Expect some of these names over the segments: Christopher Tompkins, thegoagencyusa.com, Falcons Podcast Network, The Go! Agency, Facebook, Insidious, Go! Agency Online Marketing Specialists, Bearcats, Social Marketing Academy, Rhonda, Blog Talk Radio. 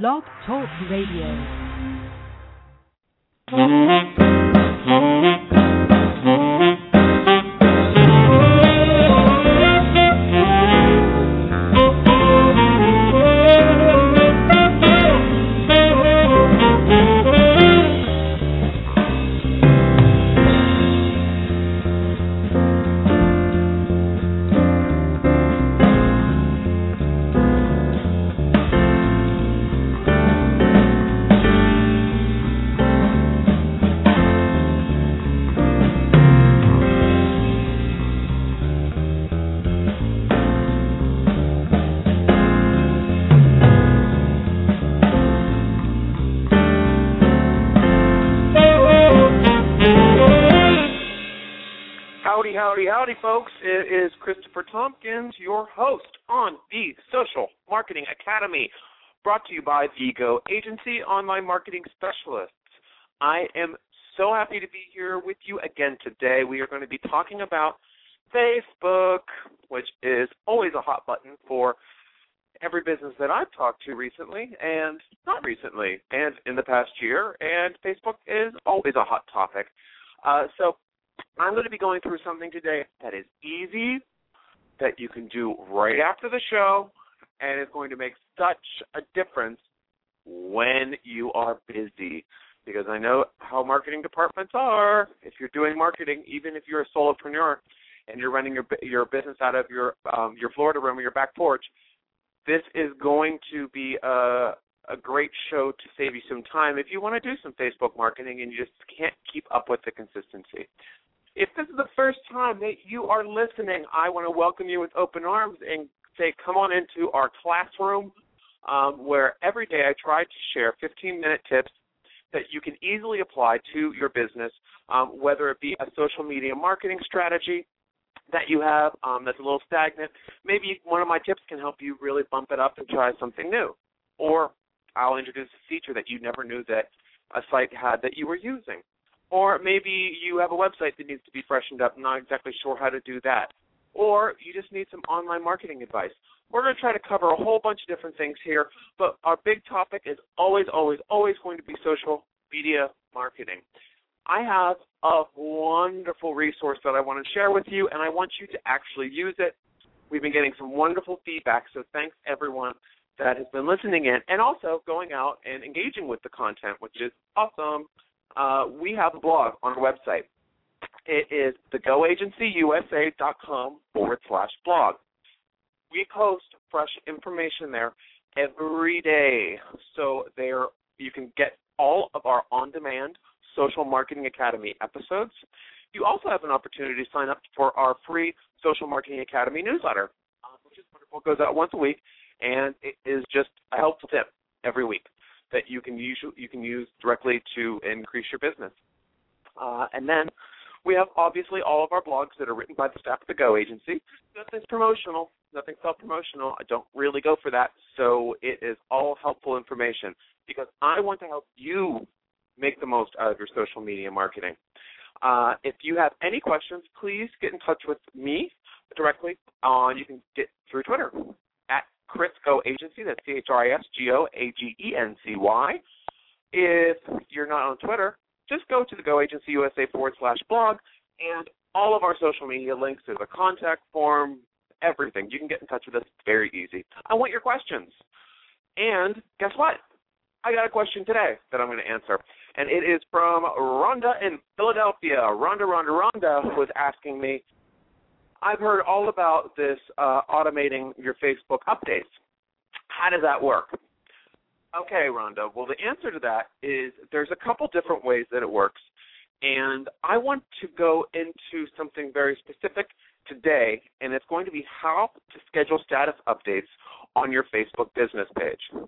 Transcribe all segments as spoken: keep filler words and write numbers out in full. Blog Talk Radio. Howdy, howdy, folks. It is Christopher Tompkins, your host on the Social Marketing Academy, brought to you by the Go! Agency Online Marketing Specialists. I am so happy to be here with you again today. We are going to be talking about Facebook, which is always a hot button for every business that I've talked to recently and not recently and in the past year, and Facebook is always a hot topic. Uh, so I'm going to be going through something today that is easy, that you can do right after the show, and it's going to make such a difference when you are busy, because I know how marketing departments are. If you're doing marketing, even if you're a solopreneur and you're running your your business out of your um, your Florida room or your back porch, this is going to be a, a great show to save you some time if you want to do some Facebook marketing and you just can't keep up with the consistency. If this is the first time that you are listening, I want to welcome you with open arms and say come on into our classroom um, where every day I try to share fifteen-minute tips that you can easily apply to your business, um, whether it be a social media marketing strategy that you have um, that's a little stagnant. Maybe one of my tips can help you really bump it up and try something new. Or I'll introduce a feature that you never knew that a site had that you were using. Or maybe you have a website that needs to be freshened up, not exactly sure how to do that. Or you just need some online marketing advice. We're going to try to cover a whole bunch of different things here, but our big topic is always, always, always going to be social media marketing. I have a wonderful resource that I want to share with you, and I want you to actually use it. We've been getting some wonderful feedback, so thanks everyone that has been listening in and also going out and engaging with the content, which is awesome. Uh, we have a blog on our website. It is the go agency u s a dot com forward slash blog. We post fresh information there every day. So there you can get all of our on-demand Social Marketing Academy episodes. You also have an opportunity to sign up for our free Social Marketing Academy newsletter, uh, which is wonderful. It goes out once a week, and it is just a helpful tip every week that you can use, you can use directly to increase your business. Uh, and then we have, obviously, all of our blogs that are written by the staff of the Go! Agency. Nothing's promotional, nothing self-promotional. I don't really go for that, so it is all helpful information because I want to help you make the most out of your social media marketing. Uh, if you have any questions, please get in touch with me directly. Uh, you can get through Twitter. Chris Go! Agency, that's C H R I S G O A G E N C Y. If you're not on Twitter, just go to the Go! Agency U S A forward slash blog, and all of our social media links, there's a contact form, everything. You can get in touch with us. It's very easy. I want your questions. And guess what? I got a question today that I'm going to answer, and it is from Rhonda in Philadelphia. Rhonda, Rhonda, Rhonda was asking me, I've heard all about this uh, automating your Facebook updates. How does that work? Okay, Rhonda. Well, the answer to that is there's a couple different ways that it works, and I want to go into something very specific today, and it's going to be how to schedule status updates on your Facebook business page.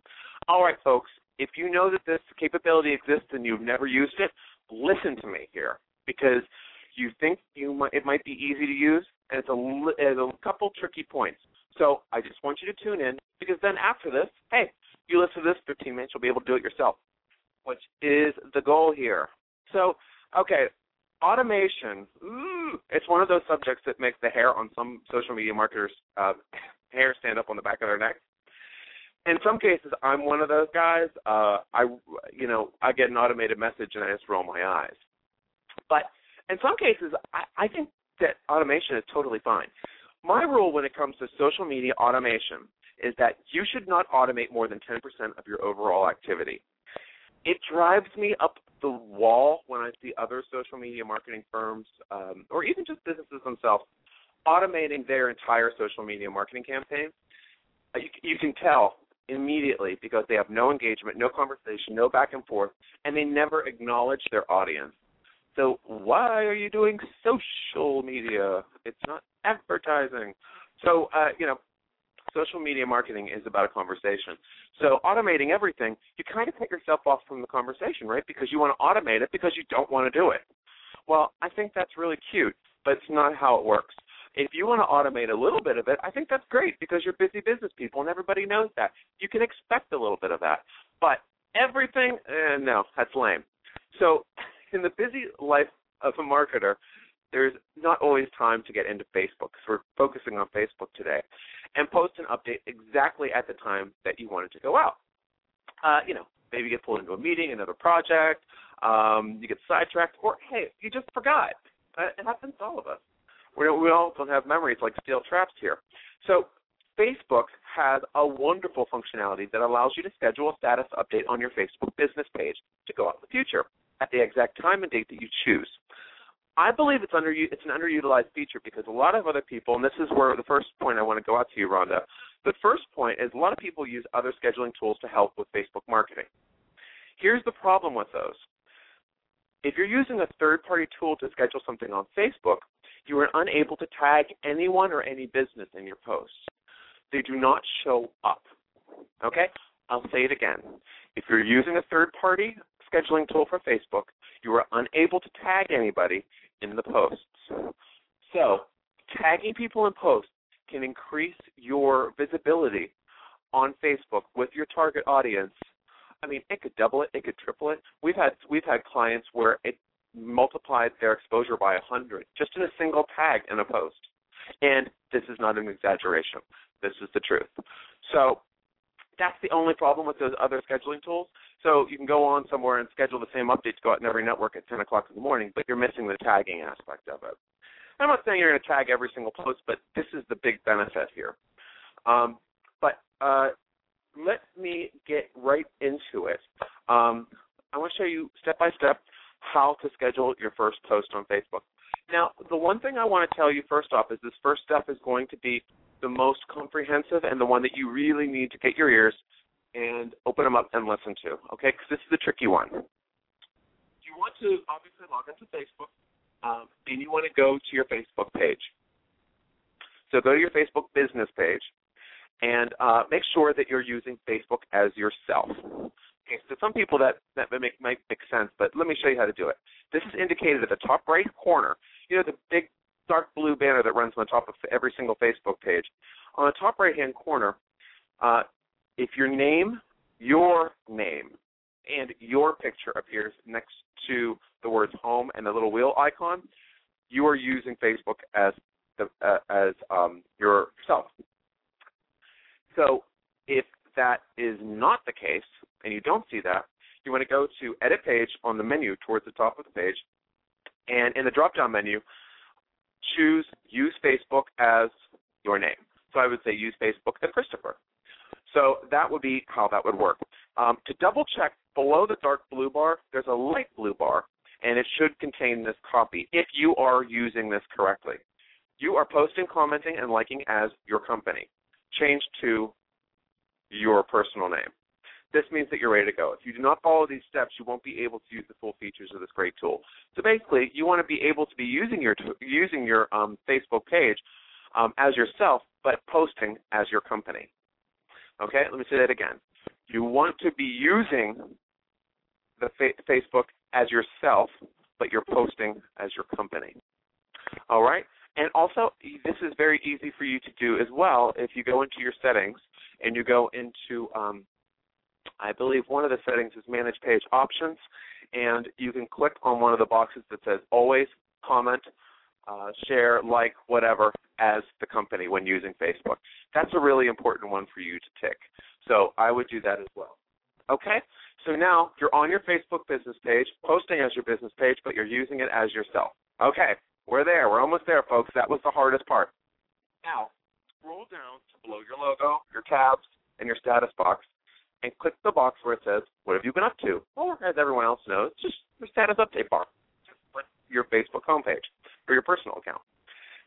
All right, folks, if you know that this capability exists and you've never used it, listen to me here, because you think you might, it might be easy to use, and it's a, it's a couple tricky points. So I just want you to tune in, because then after this, hey, you listen to this fifteen minutes, you'll be able to do it yourself, which is the goal here. So, okay, automation, ooh, it's one of those subjects that makes the hair on some social media marketers' uh, hair stand up on the back of their neck. in some cases, I'm one of those guys. Uh, I, you know, I get an automated message and I just roll my eyes. But in some cases, I, I think that automation is totally fine. My rule when it comes to social media automation is that you should not automate more than ten percent of your overall activity. It drives me up the wall when I see other social media marketing firms um, or even just businesses themselves automating their entire social media marketing campaign. Uh, you, you can tell immediately because they have no engagement, no conversation, no back and forth, and they never acknowledge their audience. So why are you doing social media? It's not advertising. So, uh, you know, social media marketing is about a conversation. So automating everything, you kind of cut yourself off from the conversation, right? Because you want to automate it because you don't want to do it. Well, I think that's really cute, but it's not how it works. If you want to automate a little bit of it, I think that's great because you're busy business people and everybody knows that. You can expect a little bit of that. But everything, eh, no, that's lame. So in the busy life of a marketer, there's not always time to get into Facebook because we're focusing on Facebook today, and post an update exactly at the time that you want it to go out. Uh, you know, maybe you get pulled into a meeting, another project, um, you get sidetracked, or, hey, you just forgot. Uh, it happens to all of us. We, we all don't have memories like steel traps here. So Facebook has a wonderful functionality that allows you to schedule a status update on your Facebook business page to go out in the future at the exact time and date that you choose. I believe it's under it's an underutilized feature because a lot of other people, and this is where the first point I want to go out to you, Rhonda. The first point is a lot of people use other scheduling tools to help with Facebook marketing. Here's the problem with those. If you're using a third-party tool to schedule something on Facebook, you are unable to tag anyone or any business in your posts. They do not show up. Okay? I'll say it again. If you're using a third-party scheduling tool for Facebook, you are unable to tag anybody in the posts. So tagging people in posts can increase your visibility on Facebook with your target audience. I mean, it could double it, it could triple it. We've had we've had clients where it multiplied their exposure by one hundred just in a single tag in a post. And this is not an exaggeration. This is the truth. So that's the only problem with those other scheduling tools. So you can go on somewhere and schedule the same update to go out in every network at ten o'clock in the morning, but you're missing the tagging aspect of it. I'm not saying you're going to tag every single post, but this is the big benefit here. Um, but uh, let me get right into it. Um, I want to show you step-by-step how to schedule your first post on Facebook. Now, the one thing I want to tell you first off is this first step is going to be the most comprehensive and the one that you really need to get your ears and open them up and listen to, okay, because this is the tricky one. You want to obviously log into Facebook, um, and you want to go to your Facebook page. So go to your Facebook business page and uh, make sure that you're using Facebook as yourself. Okay, so some people that, that might make, might make sense, but let me show you how to do it. This is indicated at the top right corner. You know, the big dark blue banner that runs on top of every single Facebook page. On the top right-hand corner, uh, if your name, your name, and your picture appears next to the words home and the little wheel icon, you are using Facebook as the, uh, as um, yourself. So if that is not the case and you don't see that, you want to go to Edit Page on the menu towards the top of the page, and in the drop-down menu, choose Use Facebook as your name. So I would say Use Facebook as Christopher. So that would be how that would work. Um, to double check, below the dark blue bar, there's a light blue bar, and it should contain this copy if you are using this correctly. You are posting, commenting, and liking as your company. Change to your personal name. This means that you're ready to go. If you do not follow these steps, you won't be able to use the full features of this great tool. So basically, you want to be able to be using your using your um, Facebook page um, as yourself, but posting as your company. Okay, let me say that again. You want to be using the fa Facebook as yourself, but you're posting as your company. All right, and also this is very easy for you to do as well. If you go into your settings and you go into um, I believe one of the settings is Manage Page Options, and you can click on one of the boxes that says Always, Comment, uh, Share, Like, whatever, as the company when using Facebook. That's a really important one for you to tick. So I would do that as well. Okay? So now you're on your Facebook business page, posting as your business page, but you're using it as yourself. Okay, we're there. We're almost there, folks. That was the hardest part. Now, scroll down to below your logo, your tabs, and your status box, and click the box where it says, what have you been up to? Or, as everyone else knows, just your status update bar. Just click your Facebook homepage or your personal account.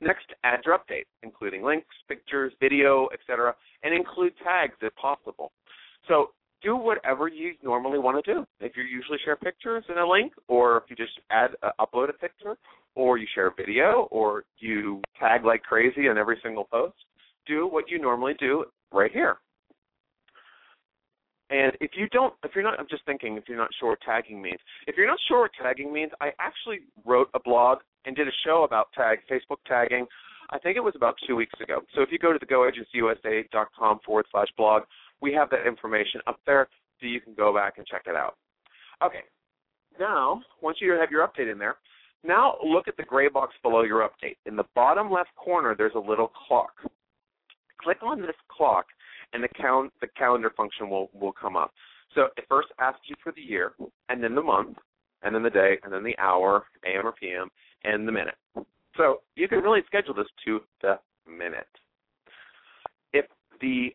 Next, add your update, including links, pictures, video, et cetera, and include tags if possible. So do whatever you normally want to do. If you usually share pictures in a link, or if you just add uh, upload a picture, or you share a video, or you tag like crazy on every single post, do what you normally do right here. And if you don't, if you're not, I'm just thinking, if you're not sure what tagging means. If you're not sure what tagging means, I actually wrote a blog and did a show about tag, Facebook tagging. I think it was about two weeks ago. So if you go to thegoagencyusa.com forward slash blog, we have that information up there so you can go back and check it out. Okay, now, once you have your update in there, now look at the gray box below your update. In the bottom left corner, there's a little clock. Click on this clock, and the, count, the calendar function will, will come up. So it first asks you for the year, and then the month, and then the day, and then the hour, A M or P M, and the minute. So you can really schedule this to the minute. If the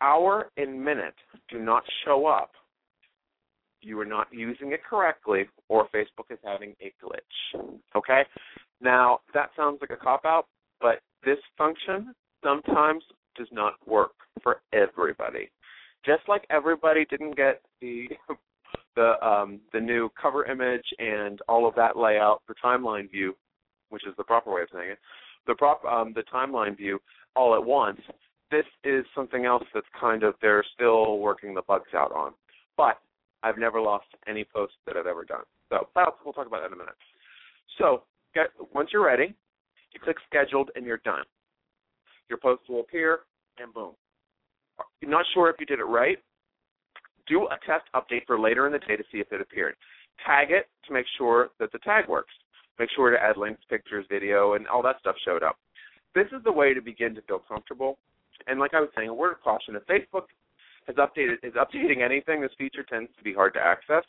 hour and minute do not show up, you are not using it correctly, or Facebook is having a glitch. Okay? Now, that sounds like a cop-out, but this function sometimes does not work for everybody. Just like everybody didn't get the the um, the new cover image and all of that layout for timeline view, which is the proper way of saying it, the prop um, the timeline view all at once. This is something else that's kind of they're still working the bugs out on. But I've never lost any posts that I've ever done. So we'll talk about that in a minute. So get, once you're ready, you click scheduled and you're done. Your post will appear, and boom. You're not sure if you did it right? Do a test update for later in the day to see if it appeared. Tag it to make sure that the tag works. Make sure to add links, pictures, video, and all that stuff showed up. This is the way to begin to feel comfortable. And like I was saying, a word of caution. If Facebook has updated, is updating anything, this feature tends to be hard to access.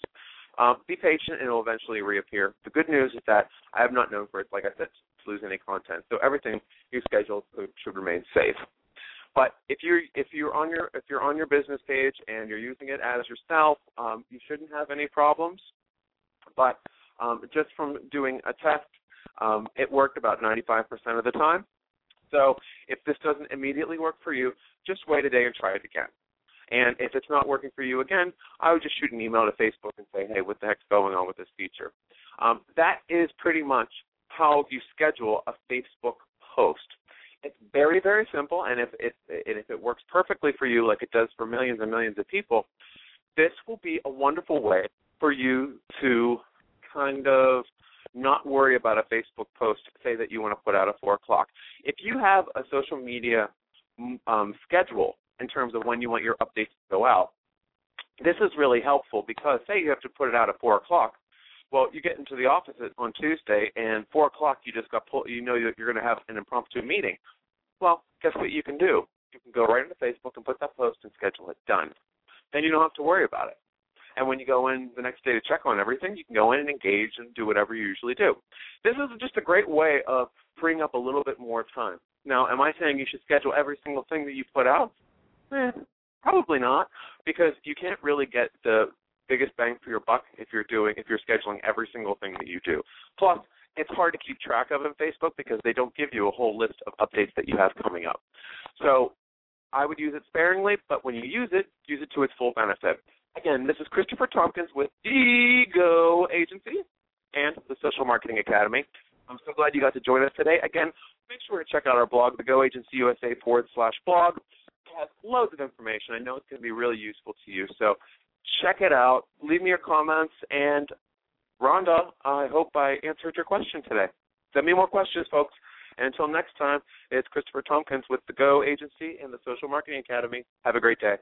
Um, be patient, and it will eventually reappear. The good news is that I have not known for it, like I said, to lose any content. So everything you schedule should remain safe. But if you're if you're on your if you're on your business page and you're using it as yourself, um, you shouldn't have any problems. But um, just from doing a test, um, it worked about ninety-five percent of the time. So if this doesn't immediately work for you, just wait a day and try it again. And if it's not working for you again, I would just shoot an email to Facebook and say, hey, what the heck's going on with this feature? Um, that is pretty much how you schedule a Facebook post. It's very, very simple, and if it, and if it works perfectly for you like it does for millions and millions of people, this will be a wonderful way for you to kind of not worry about a Facebook post, say that you want to put out at four o'clock. If you have a social media um, schedule, in terms of when you want your updates to go out, this is really helpful because, say, you have to put it out at four o'clock. Well, you get into the office on Tuesday, and four o'clock you just got pulled, you know you're going to have an impromptu meeting. Well, guess what you can do? You can go right into Facebook and put that post and schedule it done. Then you don't have to worry about it. And when you go in the next day to check on everything, you can go in and engage and do whatever you usually do. This is just a great way of freeing up a little bit more time. Now, am I saying you should schedule every single thing that you put out? Eh, probably not, because you can't really get the biggest bang for your buck if you're doing if you're scheduling every single thing that you do. Plus, it's hard to keep track of in Facebook because they don't give you a whole list of updates that you have coming up. So I would use it sparingly, but when you use it, use it to its full benefit. Again, this is Christopher Tompkins with the Go! Agency and the Social Marketing Academy. I'm so glad you got to join us today. Again, make sure to check out our blog, thegoagencyusa forward slash blog. Has loads of information. I know it's going to be really useful to you. So check it out. Leave me your comments. And, Rhonda, I hope I answered your question today. Send me more questions, folks. And until next time, it's Christopher Tompkins with the Go! Agency and the Social Marketing Academy. Have a great day.